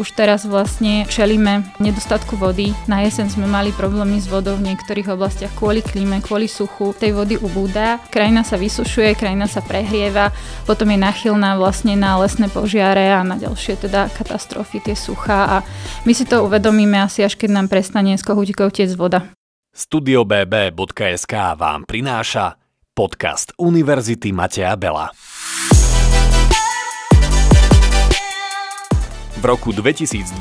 Už teraz vlastne čelíme nedostatku vody. Na jeseň sme mali problémy s vodou v niektorých oblastiach kvôli klíme, kvôli suchu. Tej vody ubúda, krajina sa vysušuje, krajina sa prehrieva, potom je náchylná vlastne na lesné požiare a na ďalšie teda katastrofy, tie suchá. A my si to uvedomíme asi až keď nám prestane z kohútikov tiec voda. Studio BB.sk vám prináša podcast Univerzity Mateja Bela. V roku 2022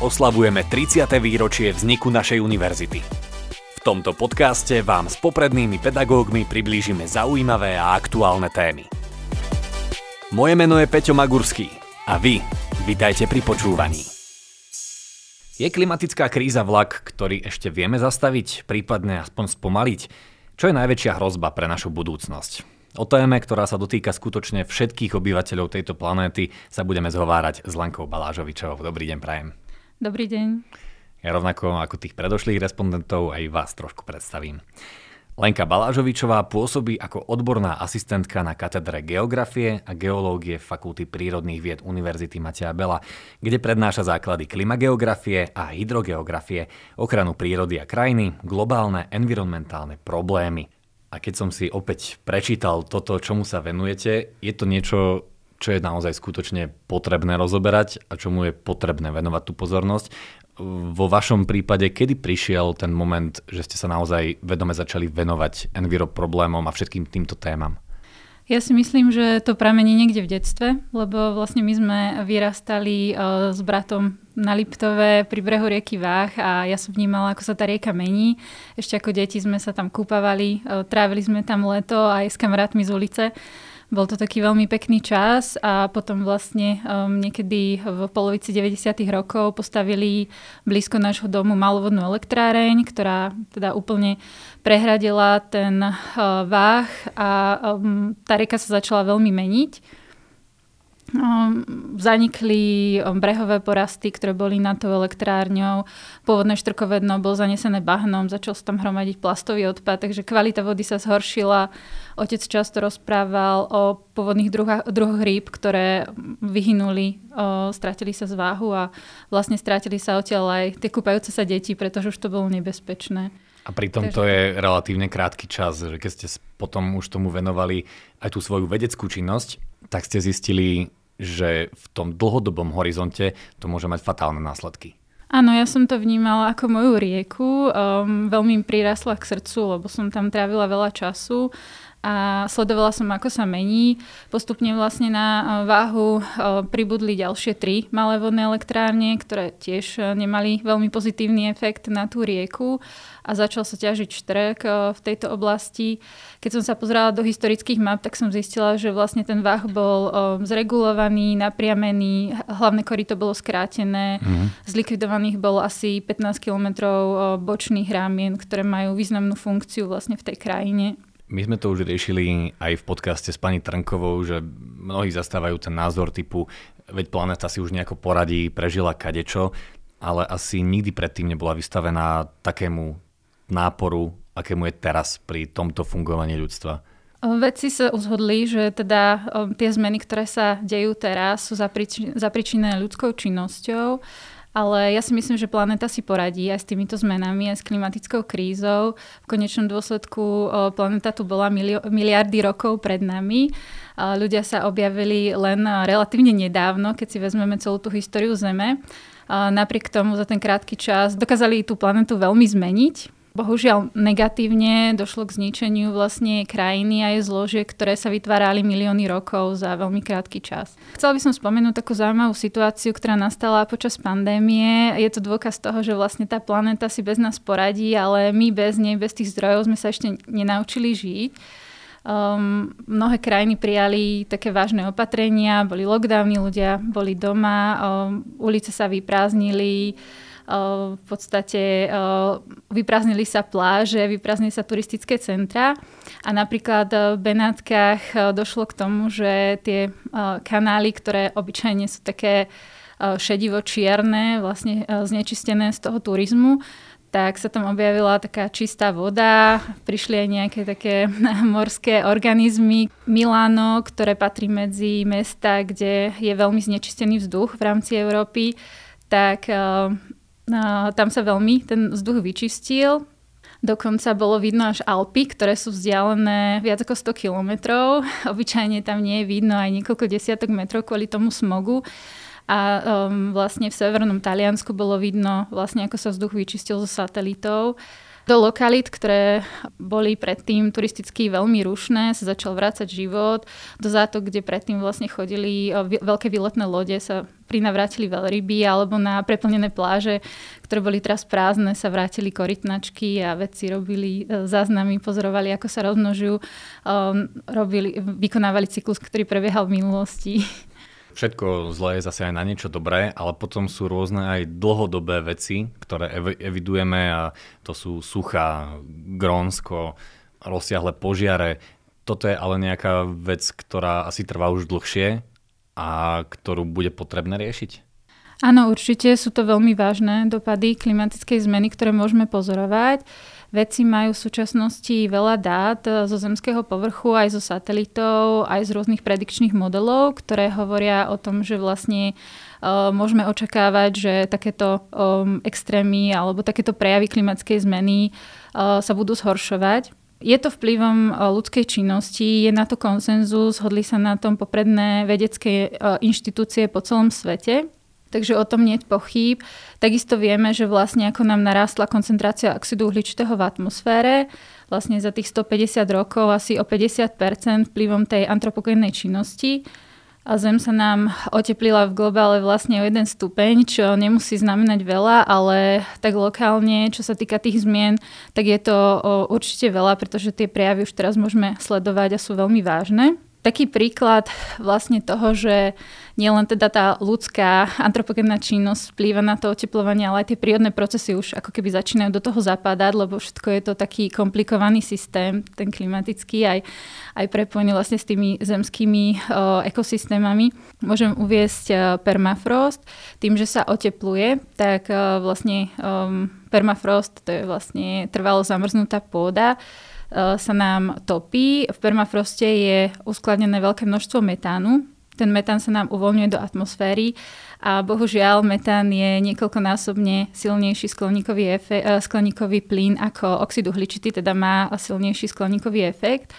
oslavujeme 30. výročie vzniku našej univerzity. V tomto podcaste vám s poprednými pedagógmi priblížime zaujímavé a aktuálne témy. Moje meno je Peťo Magurský a vy vitajte pri počúvaní. Je klimatická kríza vlak, ktorý ešte vieme zastaviť, prípadne aspoň spomaliť? Čo je najväčšia hrozba pre našu budúcnosť? O téme, ktorá sa dotýka skutočne všetkých obyvateľov tejto planéty, sa budeme zhovárať s Lenkou Balážovičovou. Dobrý deň, prajem. Dobrý deň. Ja rovnako ako tých predošlých respondentov aj vás trošku predstavím. Lenka Balážovičová pôsobí ako odborná asistentka na katedre geografie a geológie Fakulty prírodných vied Univerzity Mateja Bela, kde prednáša základy klimageografie a hydrogeografie, ochranu prírody a krajiny, globálne environmentálne problémy. A keď som si opäť prečítal toto, čomu sa venujete, je to niečo, čo je naozaj skutočne potrebné rozoberať a čomu je potrebné venovať tú pozornosť. Vo vašom prípade, kedy prišiel ten moment, že ste sa naozaj vedome začali venovať enviro problémom a všetkým týmto témam? Ja si myslím, že to pramení niekde v detstve, lebo vlastne my sme vyrastali s bratom na Liptove pri brehu rieky Váh a ja som vnímala, ako sa tá rieka mení. Ešte ako deti sme sa tam kúpavali, trávili sme tam leto aj s kamarátmi z ulice. Bol to taký veľmi pekný čas a potom vlastne niekedy v polovici 90. rokov postavili blízko nášho domu malovodnú elektráreň, ktorá teda úplne prehradila ten Váh a tá rieka sa začala veľmi meniť. Zanikli brehové porasty, ktoré boli nad tou elektrárňou. Pôvodné štrkové dno bolo zanesené bahnom, začal sa tam hromadiť plastový odpad, takže kvalita vody sa zhoršila. Otec často rozprával o pôvodných druhoch rýb, ktoré vyhynuli, stratili sa z váhu a vlastne stratili sa odtiaľ aj tie kúpajúce sa deti, pretože už to bolo nebezpečné. A pritom to je relatívne krátky čas, že keď ste potom už tomu venovali aj tú svoju vedeckú činnosť, tak ste zistili, že v tom dlhodobom horizonte to môže mať fatálne následky. Áno, ja som to vnímala ako moju rieku. Veľmi prirásla k srdcu, lebo som tam trávila veľa času a sledovala som, ako sa mení. Postupne vlastne na Váhu pribudli ďalšie 3 malé vodné elektrárne, ktoré tiež nemali veľmi pozitívny efekt na tú rieku a začal sa ťažiť štrk v tejto oblasti. Keď som sa pozerala do historických map, tak som zistila, že vlastne ten Váh bol zregulovaný, napriamený, hlavné korito bolo skrátené, zlikvidovaných bolo asi 15 kilometrov bočných rámien, ktoré majú významnú funkciu vlastne v tej krajine. My sme to už riešili aj v podcaste s pani Trnkovou, že mnohí zastávajú ten názor typu, veď planéta si už nejako poradí, prežila kadečo, ale asi nikdy predtým nebola vystavená takému náporu, akému je teraz pri tomto fungovaní ľudstva. Vedci sa uzhodli, že teda tie zmeny, ktoré sa dejú teraz, sú zapričinené ľudskou činnosťou, ale ja si myslím, že planéta si poradí aj s týmito zmenami, aj s klimatickou krízou. V konečnom dôsledku planéta tu bola miliardy rokov pred nami. Ľudia sa objavili len relatívne nedávno, keď si vezmeme celú tú históriu Zeme. Napriek tomu za ten krátky čas dokázali tú planetu veľmi zmeniť. Bohužiaľ negatívne došlo k zničeniu vlastne krajiny a jej zložiek, ktoré sa vytvárali milióny rokov za veľmi krátky čas. Chcela by som spomenúť takú zaujímavú situáciu, ktorá nastala počas pandémie. Je to dôkaz toho, že vlastne tá planéta si bez nás poradí, ale my bez nej, bez tých zdrojov sme sa ešte nenaučili žiť. Mnohé krajiny prijali také vážne opatrenia, boli lockdowny, ľudia boli doma, ulice sa vyprázdnili, v podstate vyprázdnili sa pláže, vyprázdnili sa turistické centra a napríklad v Benátkach došlo k tomu, že tie kanály, ktoré obyčajne sú také šedivo-čierne, vlastne znečistené z toho turizmu, tak sa tam objavila taká čistá voda, prišli aj nejaké také morské organizmy. Miláno, ktoré patrí medzi mesta, kde je veľmi znečistený vzduch v rámci Európy, tak tam sa veľmi ten vzduch vyčistil. Dokonca bolo vidno až Alpy, ktoré sú vzdialené viac ako 100 kilometrov. Obyčajne tam nie je vidno aj niekoľko desiatok metrov kvôli tomu smogu. A vlastne v severnom Taliansku bolo vidno, vlastne ako sa vzduch vyčistil zo satelitov. Do lokalít, ktoré boli predtým turisticky veľmi rušné, sa začal vrácať život. Do zátok, kde predtým vlastne chodili veľké výletné lode, sa prinavrátili veľryby, alebo na preplnené pláže, ktoré boli teraz prázdne, sa vrátili korytnačky a vedci robili záznamy, pozorovali, ako sa rozmnožujú, vykonávali cyklus, ktorý prebiehal v minulosti. Všetko zlé je zase aj na niečo dobré, ale potom sú rôzne aj dlhodobé veci, ktoré evidujeme, a to sú suchá, Grónsko, rozsiahle požiare. Toto je ale nejaká vec, ktorá asi trvá už dlhšie a ktorú bude potrebné riešiť? Áno, určite sú to veľmi vážne dopady klimatickej zmeny, ktoré môžeme pozorovať. Vedci majú v súčasnosti veľa dát zo zemského povrchu, aj zo satelitov, aj z rôznych predikčných modelov, ktoré hovoria o tom, že vlastne môžeme očakávať, že takéto extrémy alebo takéto prejavy klimatickej zmeny sa budú zhoršovať. Je to vplyvom ľudskej činnosti, je na to konsenzus, hodli sa na tom popredné vedecké inštitúcie po celom svete. Takže o tom nie je pochýb. Takisto vieme, že vlastne ako nám narástla koncentrácia oxidu uhličitého v atmosfére, vlastne za tých 150 rokov asi o 50% vplyvom tej antropogénnej činnosti. A Zem sa nám oteplila v globále vlastne o 1 stupeň, čo nemusí znamenať veľa, ale tak lokálne, čo sa týka tých zmien, tak je to určite veľa, pretože tie prejavy už teraz môžeme sledovať a sú veľmi vážne. Taký príklad vlastne toho, že nielen teda tá ľudská antropogénna činnosť vplýva na to oteplovanie, ale aj tie prírodné procesy už ako keby začínajú do toho zapadať, lebo všetko je to taký komplikovaný systém, ten klimatický, aj prepojený vlastne s tými zemskými ekosystémami. Môžem uviesť permafrost. Tým, že sa otepluje, tak vlastne permafrost, to je vlastne trvalo zamrznutá pôda, sa nám topí. V permafroste je uskladnené veľké množstvo metánu. Ten metán sa nám uvoľňuje do atmosféry a bohužiaľ metán je niekoľkonásobne silnejší skleníkový plyn ako oxid uhličitý, teda má silnejší skleníkový efekt.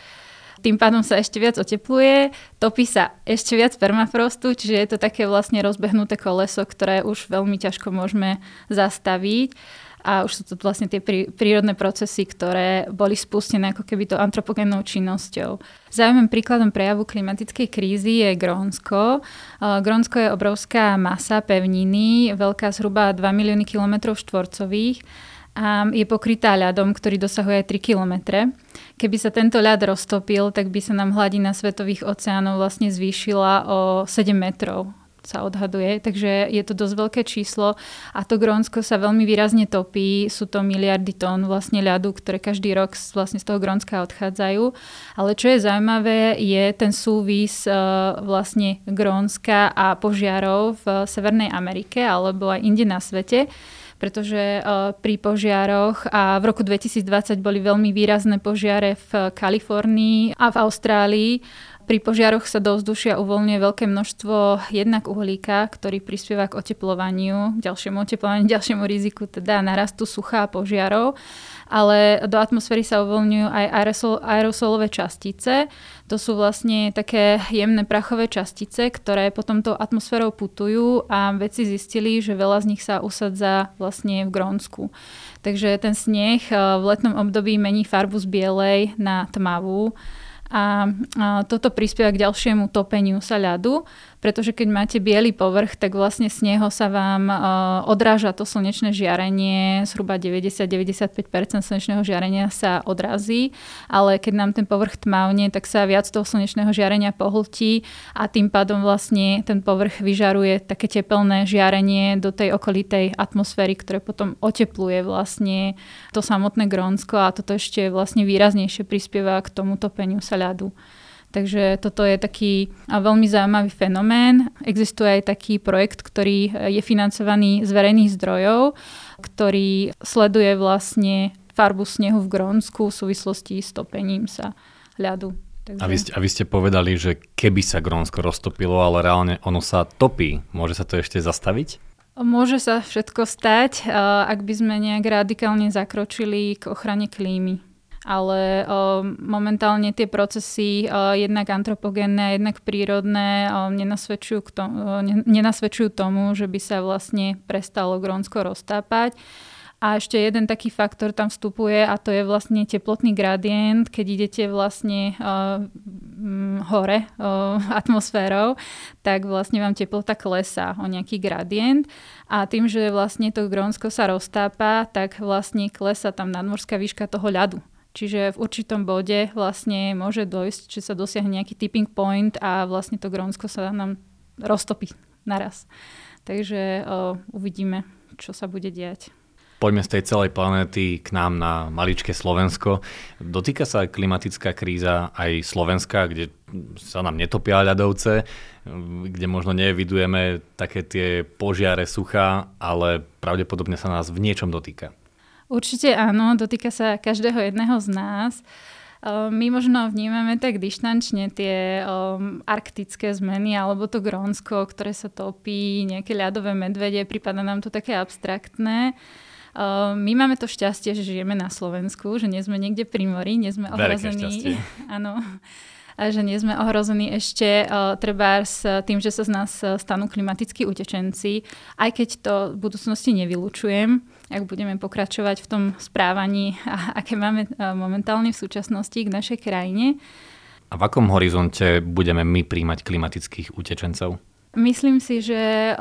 Tým pádom sa ešte viac otepluje, topí sa ešte viac permafrostu, čiže je to také vlastne rozbehnuté koleso, ktoré už veľmi ťažko môžeme zastaviť. A už sú to vlastne tie prírodné procesy, ktoré boli spustené ako keby to antropogénnou činnosťou. Zaujímavým príkladom prejavu klimatickej krízy je Grónsko. Grónsko je obrovská masa pevniny, veľká zhruba 2 milióny kilometrov štvorcových a je pokrytá ľadom, ktorý dosahuje 3 kilometre. Keby sa tento ľad roztopil, tak by sa nám hladina svetových oceánov vlastne zvýšila o 7 metrov. Sa odhaduje, takže je to dosť veľké číslo a to Grónsko sa veľmi výrazne topí, sú to miliardy tón vlastne ľadu, ktoré každý rok vlastne z toho Grónska odchádzajú. Ale čo je zaujímavé, je ten súvis vlastne Grónska a požiarov v Severnej Amerike alebo aj inde na svete, pretože pri požiaroch a v roku 2020 boli veľmi výrazné požiare v Kalifornii a v Austrálii. Pri požiaroch sa do vzdušia uvoľňuje veľké množstvo jednak uhlíka, ktorý prispieva k oteplovaniu, ďalšiemu riziku, teda narastu sucha a požiarov. Ale do atmosféry sa uvoľňujú aj aerosolové častice. To sú vlastne také jemné prachové častice, ktoré potom tou atmosférou putujú a vedci zistili, že veľa z nich sa usadza vlastne v Grónsku. Takže ten sneh v letnom období mení farbu z bielej na tmavú. A toto prispieva k ďalšiemu topeniu sa ľadu, pretože keď máte biely povrch, tak vlastne z neho sa vám odráža to slnečné žiarenie, zhruba 90-95% slnečného žiarenia sa odrazí, ale keď nám ten povrch tmavne, tak sa viac toho slnečného žiarenia pohltí a tým pádom vlastne ten povrch vyžaruje také tepelné žiarenie do tej okolitej atmosféry, ktoré potom otepluje vlastne to samotné Grónsko a toto ešte vlastne výraznejšie prispieva k tomu topeniu sa ľadu. Takže toto je taký veľmi zaujímavý fenomén. Existuje aj taký projekt, ktorý je financovaný z verejných zdrojov, ktorý sleduje vlastne farbu snehu v Grónsku v súvislosti s topením sa ľadu. Takže... A vy ste povedali, že keby sa Grónsko roztopilo, ale reálne ono sa topí. Môže sa to ešte zastaviť? Môže sa všetko stať, ak by sme nejak radikálne zakročili k ochrane klímy. Ale momentálne tie procesy jednak antropogénne a jednak prírodné nenasvedčujú tomu, že by sa vlastne prestalo Grónsko roztápať. A ešte jeden taký faktor tam vstupuje a to je vlastne teplotný gradient, keď idete vlastne hore atmosférou, tak vlastne vám teplota klesá o nejaký gradient a tým, že vlastne to Grónsko sa roztápa, tak vlastne klesá tam nadmorská výška toho ľadu. Čiže v určitom bode vlastne môže dojsť, že sa dosiahne nejaký tipping point a vlastne to Grónsko sa nám roztopí naraz. Takže uvidíme, čo sa bude diať. Poďme z tej celej planéty k nám na maličké Slovensko. Dotýka sa klimatická kríza aj Slovenska, kde sa nám netopia ľadovce, kde možno nevidujeme také tie požiare sucha, ale pravdepodobne sa nás v niečom dotýka. Určite áno, dotýka sa každého jedného z nás. My možno vnímame tak dištančne tie arktické zmeny alebo to Grónsko, ktoré sa topí, nejaké ľadové medvede, prípada nám to také abstraktné. My máme to šťastie, že žijeme na Slovensku, že nie sme niekde pri mori, nie sme ohrození. Áno. A že nie sme ohrození ešte trebárs tým, že sa z nás stanú klimatickí utečenci, aj keď to v budúcnosti nevylučujem, ak budeme pokračovať v tom správaní, aké máme momentálne v súčasnosti k našej krajine. A v akom horizonte budeme my príjmať klimatických utečencov? Myslím si, že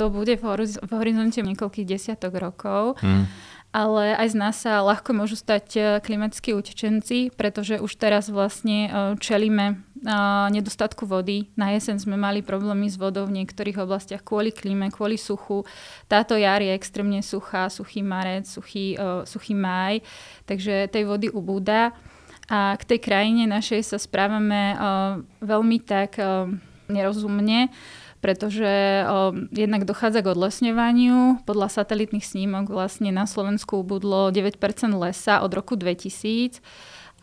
to bude v horizonte niekoľkých desiatok rokov, ale aj z nás sa ľahko môžu stať klimatickí utečenci, pretože už teraz vlastne čelíme nedostatku vody. Na jeseň sme mali problémy s vodou v niektorých oblastiach kvôli klíme, kvôli suchu. Táto jar je extrémne suchá, suchý marec, suchý máj, takže tej vody ubúda. A k tej krajine našej sa správame veľmi tak nerozumne, pretože jednak dochádza k odlesňovaniu. Podľa satelitných snímok vlastne na Slovensku ubudlo 9% lesa od roku 2000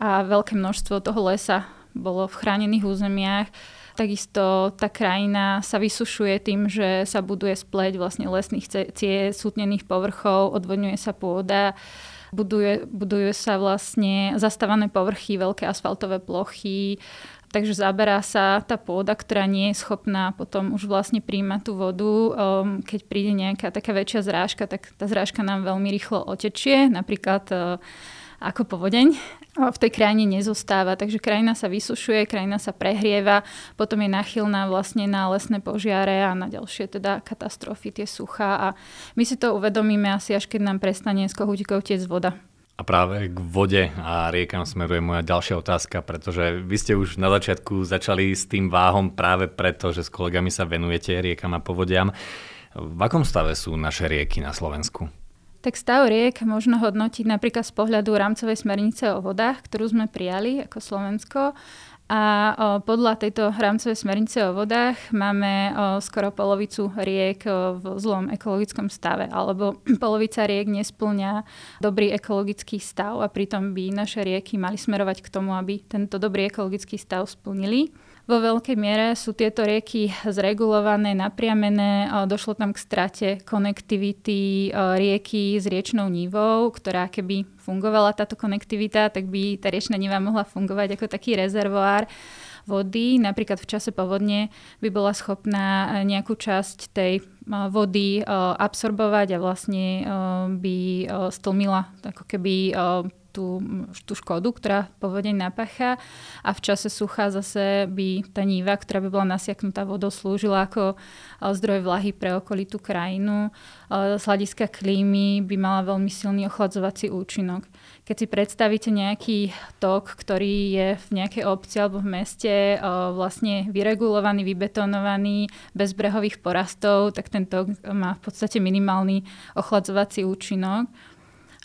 a veľké množstvo toho lesa bolo v chránených územiach. Takisto tá krajina sa vysušuje tým, že sa buduje spleť vlastne lesných ciest, sútnených povrchov, odvodňuje sa pôda, budujú sa vlastne zastávané povrchy, veľké asfaltové plochy. Takže zaberá sa tá pôda, ktorá nie je schopná potom už vlastne príjmať tú vodu. Keď príde nejaká taká väčšia zrážka, tak tá zrážka nám veľmi rýchlo otečie, napríklad ako povodeň. V tej krajine nezostáva, takže krajina sa vysušuje, krajina sa prehrieva, potom je náchylná vlastne na lesné požiare a na ďalšie teda katastrofy, tie suchá. A my si to uvedomíme asi až keď nám prestane z kohútikov tiec voda. A práve k vode a riekam smeruje moja ďalšia otázka, pretože vy ste už na začiatku začali s tým Váhom práve preto, že s kolegami sa venujete riekam a povodiam. V akom stave sú naše rieky na Slovensku? Tak stav riek možno hodnotiť napríklad z pohľadu rámcovej smernice o vodách, ktorú sme prijali ako Slovensko. A podľa tejto rámcovej smernice o vodách máme skoro polovicu riek v zlom ekologickom stave, alebo polovica riek nespĺňa dobrý ekologický stav a pritom by naše rieky mali smerovať k tomu, aby tento dobrý ekologický stav splnili. Vo veľkej miere sú tieto rieky zregulované, napriamené, došlo tam k strate konektivity rieky s riečnou nivou, ktorá keby fungovala táto konektivita, tak by tá riečna niva mohla fungovať ako taký rezervoár vody. Napríklad v čase povodne by bola schopná nejakú časť tej vody absorbovať a vlastne by stlmila ako keby tú škodu, ktorá povodeň napácha a v čase sucha zase by tá níva, ktorá by bola nasiaknutá vodou, slúžila ako zdroj vlahy pre okolitú krajinu. Z hľadiska klímy by mala veľmi silný ochladzovací účinok. Keď si predstavíte nejaký tok, ktorý je v nejakej obci alebo v meste vlastne vyregulovaný, vybetonovaný, bez brehových porastov, tak ten tok má v podstate minimálny ochladzovací účinok.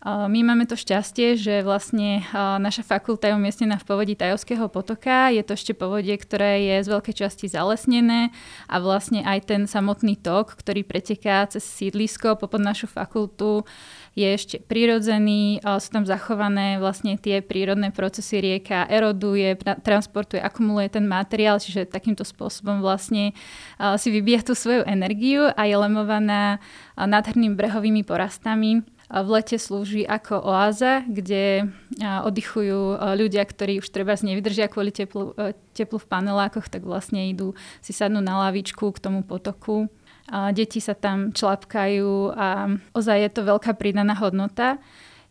My máme to šťastie, že vlastne naša fakulta je umiestnená v povodí Tajovského potoka. Je to ešte povodie, ktoré je z veľkej časti zalesnené a vlastne aj ten samotný tok, ktorý preteká cez sídlisko popod našu fakultu, je ešte prirodzený, sú tam zachované vlastne tie prírodné procesy, rieka eroduje, transportuje, akumuluje ten materiál, čiže takýmto spôsobom vlastne si vybíja tú svoju energiu a je lemovaná nádhernými brehovými porastami. V lete slúži ako oáza, kde oddychujú ľudia, ktorí už treba nevydržia kvôli teplu v panelákoch, tak vlastne idú si sadnú na lavičku k tomu potoku. Deti sa tam člapkajú a ozaj je to veľká pridaná hodnota.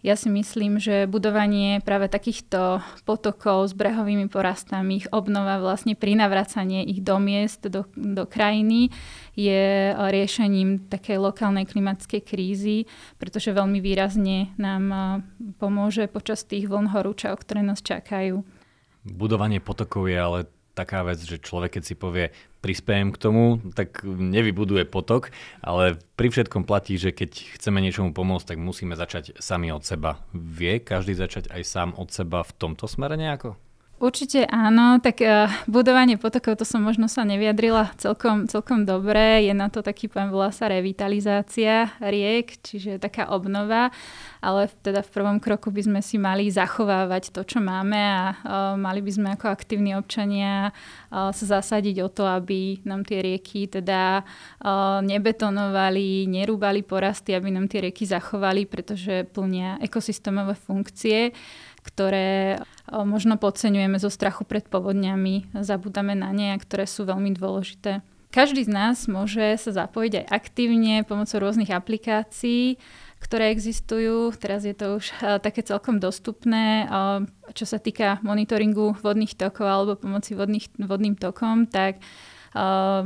Ja si myslím, že budovanie práve takýchto potokov s brehovými porastami, ich obnova, vlastne prinavracanie ich do miest, do krajiny je riešením takej lokálnej klimatickej krízy, pretože veľmi výrazne nám pomôže počas tých vln horúča, o ktoré nás čakajú. Budovanie potokov je ale taká vec, že človek, keď si povie prispejem k tomu, tak nevybuduje potok, ale pri všetkom platí, že keď chceme niečomu pomôcť, tak musíme začať sami od seba. Vie každý začať aj sám od seba v tomto smere nejako? Určite áno, tak budovanie potokov, to som možno sa nevyjadrila celkom dobre, je na to taký pojem, volá sa revitalizácia riek, čiže taká obnova, ale teda v prvom kroku by sme si mali zachovávať to, čo máme a mali by sme ako aktívni občania sa zasadiť o to, aby nám tie rieky teda nebetonovali, nerúbali porasty, aby nám tie rieky zachovali, pretože plnia ekosystémové funkcie, ktoré možno podceňujeme zo strachu pred povodňami, zabúdame na ne, a ktoré sú veľmi dôležité. Každý z nás môže sa zapojiť aj aktívne pomocou rôznych aplikácií, ktoré existujú. Teraz je to už také celkom dostupné. Čo sa týka monitoringu vodných tokov alebo pomoci vodným tokom, tak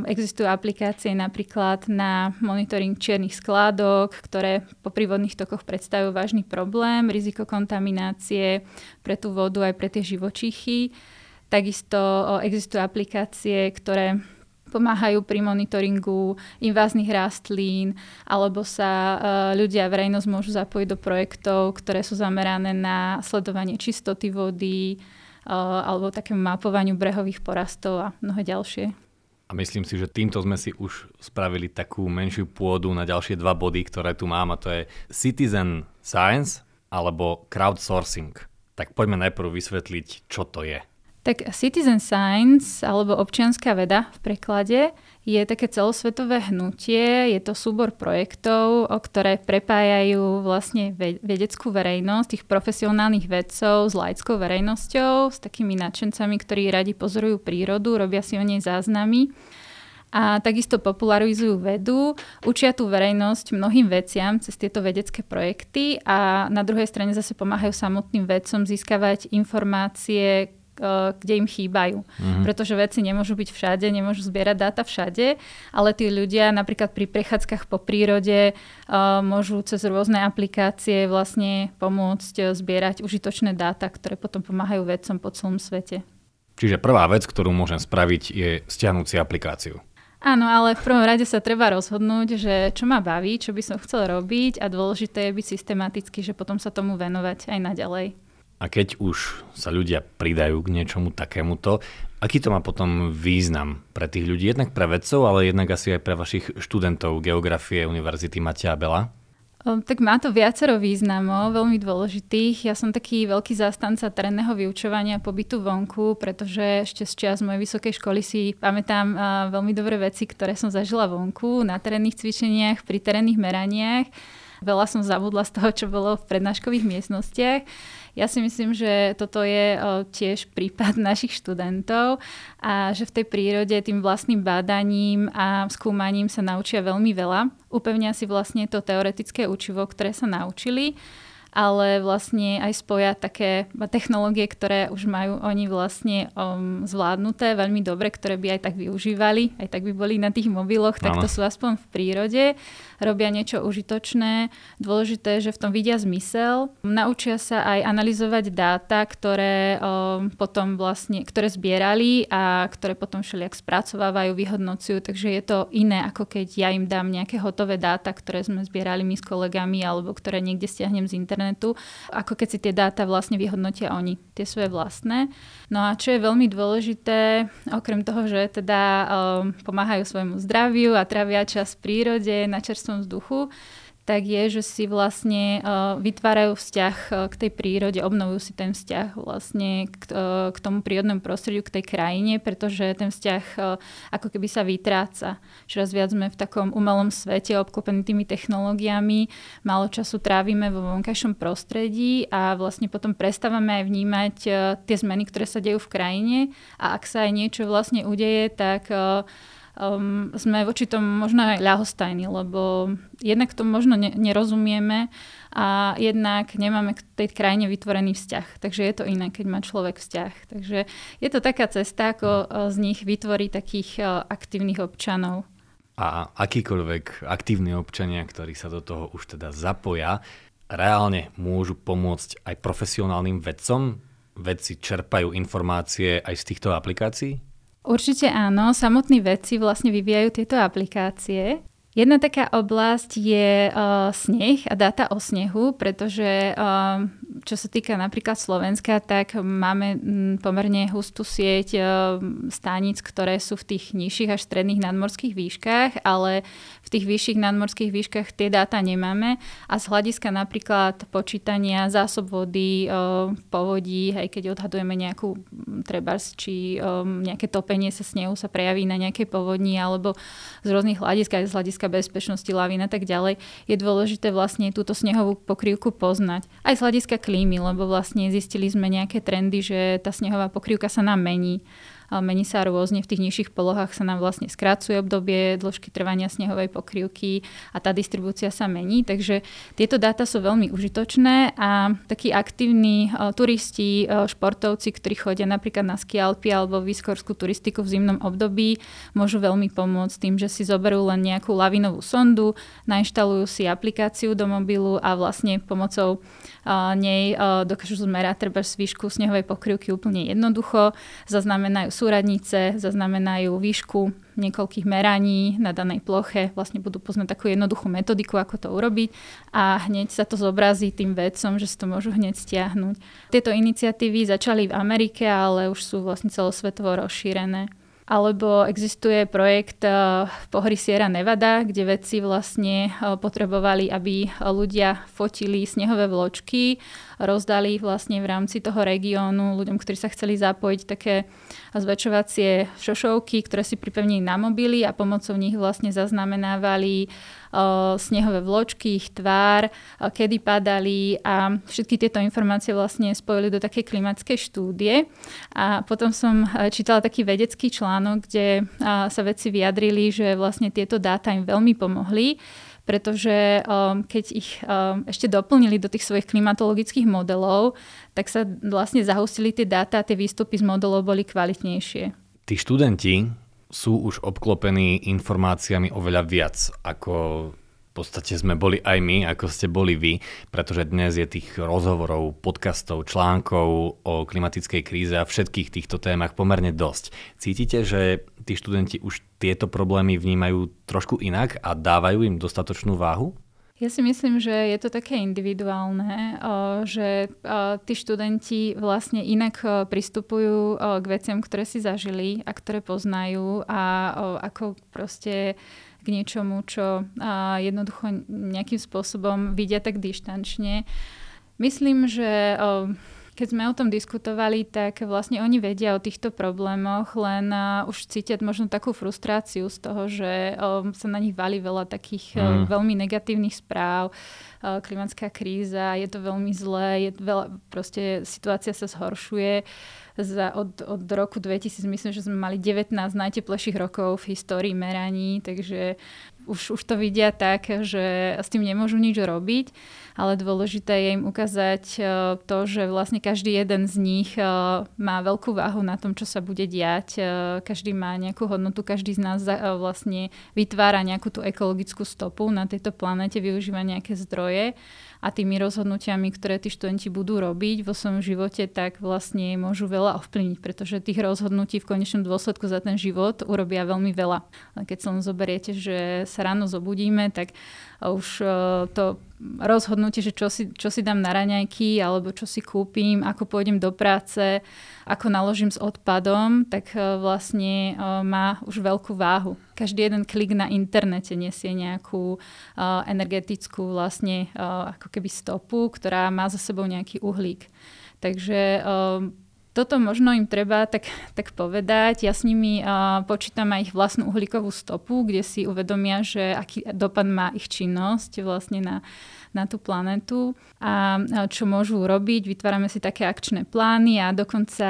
existujú aplikácie napríklad na monitoring čiernych skládok, ktoré po prírodných tokoch predstavujú vážny problém, riziko kontaminácie pre tú vodu aj pre tie živočíchy. Takisto existujú aplikácie, ktoré pomáhajú pri monitoringu inváznych rastlín, alebo sa ľudia a verejnosť môžu zapojiť do projektov, ktoré sú zamerané na sledovanie čistoty vody alebo takému mapovaniu brehových porastov a mnohé ďalšie. A myslím si, že týmto sme si už spravili takú menšiu pôdu na ďalšie dva body, ktoré tu mám, a to je Citizen Science alebo crowdsourcing. Tak poďme najprv vysvetliť, čo to je. Tak Citizen Science alebo občianska veda v preklade je také celosvetové hnutie, je to súbor projektov, o ktoré prepájajú vlastne vedeckú verejnosť, tých profesionálnych vedcov s laickou verejnosťou, s takými nadšencami, ktorí radi pozorujú prírodu, robia si o nej záznamy a takisto popularizujú vedu, učia tú verejnosť mnohým veciam cez tieto vedecké projekty a na druhej strane zase pomáhajú samotným vedcom získavať informácie, kde im chýbajú. Mm-hmm. Pretože vedci nemôžu byť všade, nemôžu zbierať dáta všade, ale tí ľudia napríklad pri prechádzkach po prírode môžu cez rôzne aplikácie vlastne pomôcť zbierať užitočné dáta, ktoré potom pomáhajú vedcom po celom svete. Čiže prvá vec, ktorú môžem spraviť, je stiahnuť si aplikáciu. Áno, ale v prvom rade sa treba rozhodnúť, že čo ma baví, čo by som chcel robiť a dôležité je byť systematicky, že potom sa tomu venovať aj naďalej. A keď už sa ľudia pridajú k niečomu takémuto, aký to má potom význam pre tých ľudí? Jednak pre vedcov, ale jednak asi aj pre vašich študentov geografie Univerzity Mateja Bela? Tak má to viacero významov, veľmi dôležitých. Ja som taký veľký zástanca terénneho vyučovania pobytu vonku, pretože ešte z čias mojej vysokej školy si pamätám veľmi dobré veci, ktoré som zažila vonku, na terénnych cvičeniach, pri terénnych meraniach. Veľa som zabudla z toho, čo bolo v prednáškových miestnostiach. Ja si myslím, že toto je tiež prípad našich študentov a že v tej prírode tým vlastným bádaním a skúmaním sa naučia veľmi veľa. Upevnia si vlastne to teoretické učivo, ktoré sa naučili, ale vlastne aj spoja také technológie, ktoré už majú oni vlastne zvládnuté veľmi dobre, ktoré by aj tak využívali, aj tak by boli na tých mobiloch, tak to sú aspoň v prírode. Robia niečo užitočné, dôležité, že v tom vidia zmysel. Naučia sa aj analyzovať dáta, ktoré potom vlastne, ktoré zbierali a ktoré potom všelijak spracovávajú, vyhodnocujú, takže je to iné, ako keď ja im dám nejaké hotové dáta, ktoré sme zbierali my s kolegami alebo ktoré niekde stiahnem z internetu. internetu, ako keď si tie dáta vlastne vyhodnotia oni, tie svoje vlastné. No a čo je veľmi dôležité, okrem toho, že teda pomáhajú svojmu zdraviu a trávia čas v prírode, na čerstvom vzduchu, tak je, že si vlastne vytvárajú vzťah k tej prírode, obnovujú si ten vzťah vlastne k tomu prírodnému prostrediu, k tej krajine, pretože ten vzťah ako keby sa vytráca. Čoraz viac sme v takom umelom svete obklopení tými technológiami, málo času trávime vo vonkajšom prostredí a vlastne potom prestávame aj vnímať tie zmeny, ktoré sa dejú v krajine, a ak sa aj niečo vlastne udeje, tak sme voči tomu možno aj ľahostajní, lebo jednak to možno nerozumieme a jednak nemáme k tej krajine vytvorený vzťah. Takže je to iné, keď má človek vzťah. Takže je to taká cesta, ako z nich vytvorí takých aktívnych občanov. A akýkoľvek aktívni občania, ktorí sa do toho už teda zapoja, reálne môžu pomôcť aj profesionálnym vedcom? Vedci čerpajú informácie aj z týchto aplikácií? Určite áno, samotní vedci vlastne vyvíjajú tieto aplikácie. Jedna taká oblasť je sneh a dáta o snehu, pretože čo sa týka napríklad Slovenska, tak máme pomerne hustú sieť staníc, ktoré sú v tých nižších až stredných nadmorských výškach, ale v tých vyšších nadmorských výškach tie dáta nemáme a z hľadiska napríklad počítania zásob vody, povodí, hej, keď odhadujeme nejakú trebárs, či nejaké topenie sa snehu sa prejaví na nejakej povodni alebo z rôznych hľadisk, aj z hľadiska bezpečnosti lavín a tak ďalej, je dôležité vlastne túto snehovú pokrývku poznať. Aj z hľadiska klímy, lebo vlastne zistili sme nejaké trendy, že tá snehová pokrývka sa nám mení. Mení sa rôzne, v tých nižších polohách sa nám vlastne skracuje obdobie dĺžky trvania snehovej pokrývky a tá distribúcia sa mení, takže tieto dáta sú veľmi užitočné a takí aktívni turisti, športovci, ktorí chodia napríklad na skialpy alebo výskorskú turistiku v zimnom období, môžu veľmi pomôcť tým, že si zoberú len nejakú lavinovú sondu, nainštalujú si aplikáciu do mobilu a vlastne pomocou nej dokážu zmerať trebárs výšku snehovej pokrývky úplne jednoducho, zaznamenajú súradnice, zaznamenajú výšku niekoľkých meraní na danej ploche, vlastne budú poznať takú jednoduchú metodiku, ako to urobiť a hneď sa to zobrazí tým vedcom, že si to môžu hneď stiahnuť. Tieto iniciatívy začali v Amerike, ale už sú vlastne celosvetovo rozšírené. Alebo existuje projekt v pohorí Sierra Nevada, kde vedci vlastne potrebovali, aby ľudia fotili snehové vločky, rozdali vlastne v rámci toho regiónu ľuďom, ktorí sa chceli zapojiť, také zväčšovacie šošovky, ktoré si pripevnili na mobily a pomocou nich vlastne zaznamenávali snehové vločky, ich tvár, kedy padali a všetky tieto informácie vlastne spojili do takej klimatickej štúdie. A potom som čítala taký vedecký článok, kde sa vedci vyjadrili, že vlastne tieto dáta im veľmi pomohli, pretože keď ich ešte doplnili do tých svojich klimatologických modelov, tak sa vlastne zahustili tie dáta a tie výstupy z modelov boli kvalitnejšie. Tí študenti sú už obklopení informáciami oveľa viac, ako v podstate sme boli aj my, ako ste boli vy, pretože dnes je tých rozhovorov, podcastov, článkov o klimatickej kríze a všetkých týchto témach pomerne dosť. Cítite, že tí študenti už tieto problémy vnímajú trošku inak a dávajú im dostatočnú váhu? Ja si myslím, že je to také individuálne, že tí študenti vlastne inak pristupujú k veciam, ktoré si zažili a ktoré poznajú a ako proste k niečomu, čo jednoducho nejakým spôsobom vidia tak dištančne. Myslím, že keď sme o tom diskutovali, tak vlastne oni vedia o týchto problémoch, len už cítia možno takú frustráciu z toho, že sa na nich valí veľa takých veľmi negatívnych správ. Klimatická kríza, je to veľmi zlé, proste situácia sa zhoršuje. Od roku 2000 myslím, že sme mali 19 najteplejších rokov v histórii meraní, takže už to vidia tak, že s tým nemôžu nič robiť, ale dôležité je im ukázať to, že vlastne každý jeden z nich má veľkú váhu na tom, čo sa bude diať. Každý má nejakú hodnotu, každý z nás vlastne vytvára nejakú tú ekologickú stopu na tejto planete, využíva nejaké zdroje a tými rozhodnutiami, ktoré tí študenti budú robiť vo svojom živote, tak vlastne môžu veľa ovplyvniť, pretože tých rozhodnutí v konečnom dôsledku za ten život urobia veľmi veľa. Keď sa zoberiete, že sa ráno zobudíme, tak už to rozhodnutie, že čo si dám na raňajky, alebo čo si kúpim, ako pôjdem do práce, ako naložím s odpadom, tak vlastne má už veľkú váhu. Každý jeden klik na internete nesie nejakú energetickú vlastne ako keby stopu, ktorá má za sebou nejaký uhlík. Takže toto možno im treba tak povedať. Ja s nimi počítam aj ich vlastnú uhlíkovú stopu, kde si uvedomia, že aký dopad má ich činnosť vlastne na tú planetu a čo môžu robiť. Vytvárame si také akčné plány a dokonca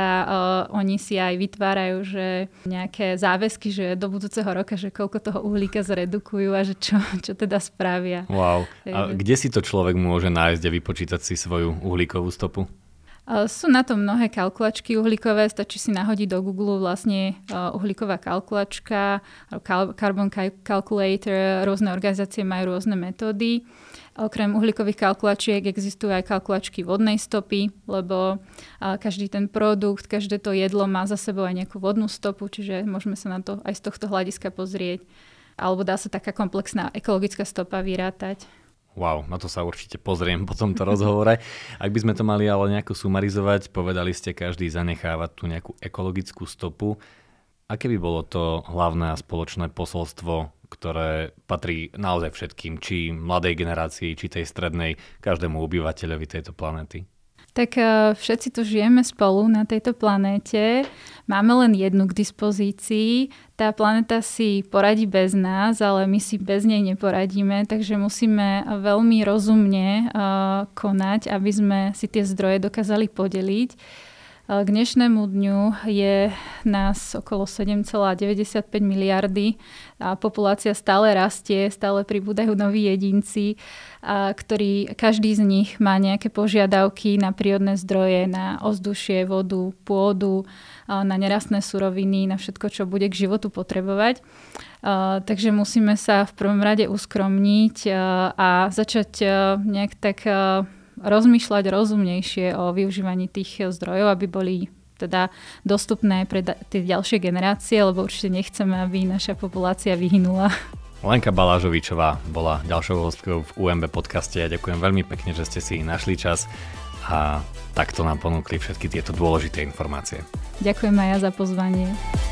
oni si aj vytvárajú že nejaké záväzky, že do budúceho roka, že koľko toho uhlíka zredukujú a že čo teda spravia. Wow. A kde si to človek môže nájsť a vypočítať si svoju uhlíkovú stopu? Sú na to mnohé kalkulačky uhlíkové, stačí si nahodiť do Google vlastne uhlíková kalkulačka, carbon calculator, rôzne organizácie majú rôzne metódy. Okrem uhlíkových kalkulačiek existujú aj kalkulačky vodnej stopy, lebo každý ten produkt, každé to jedlo má za sebou aj nejakú vodnú stopu, čiže môžeme sa na to aj z tohto hľadiska pozrieť. Alebo dá sa taká komplexná ekologická stopa vyrátať. Wow, na to sa určite pozriem po tomto rozhovore. Ak by sme to mali ale nejako sumarizovať, povedali ste, každý zanechávať tú nejakú ekologickú stopu. Aké by bolo to hlavné a spoločné posolstvo, ktoré patrí naozaj všetkým, či mladej generácii, či tej strednej, každému obyvateľovi tejto planéty? Tak všetci tu žijeme spolu na tejto planéte. Máme len jednu k dispozícii. Tá planéta si poradí bez nás, ale my si bez nej neporadíme, takže musíme veľmi rozumne konať, aby sme si tie zdroje dokázali podeliť. K dnešnému dňu je nás okolo 7,95 miliardy a populácia stále rastie, stále pribúdajú noví jedinci, ktorí každý z nich má nejaké požiadavky na prírodné zdroje, na ovzdušie, vodu, pôdu, na nerastné suroviny, na všetko, čo bude k životu potrebovať. Takže musíme sa v prvom rade uskromniť a začať nejak tak rozmýšľať rozumnejšie o využívaní tých zdrojov, aby boli teda dostupné pre tie ďalšie generácie, lebo určite nechceme, aby naša populácia vyhynula. Lenka Balážovičová bola ďalšou hostkou v UMB podcaste. Ja ďakujem veľmi pekne, že ste si našli čas a takto nám ponúkli všetky tieto dôležité informácie. Ďakujem aj ja za pozvanie.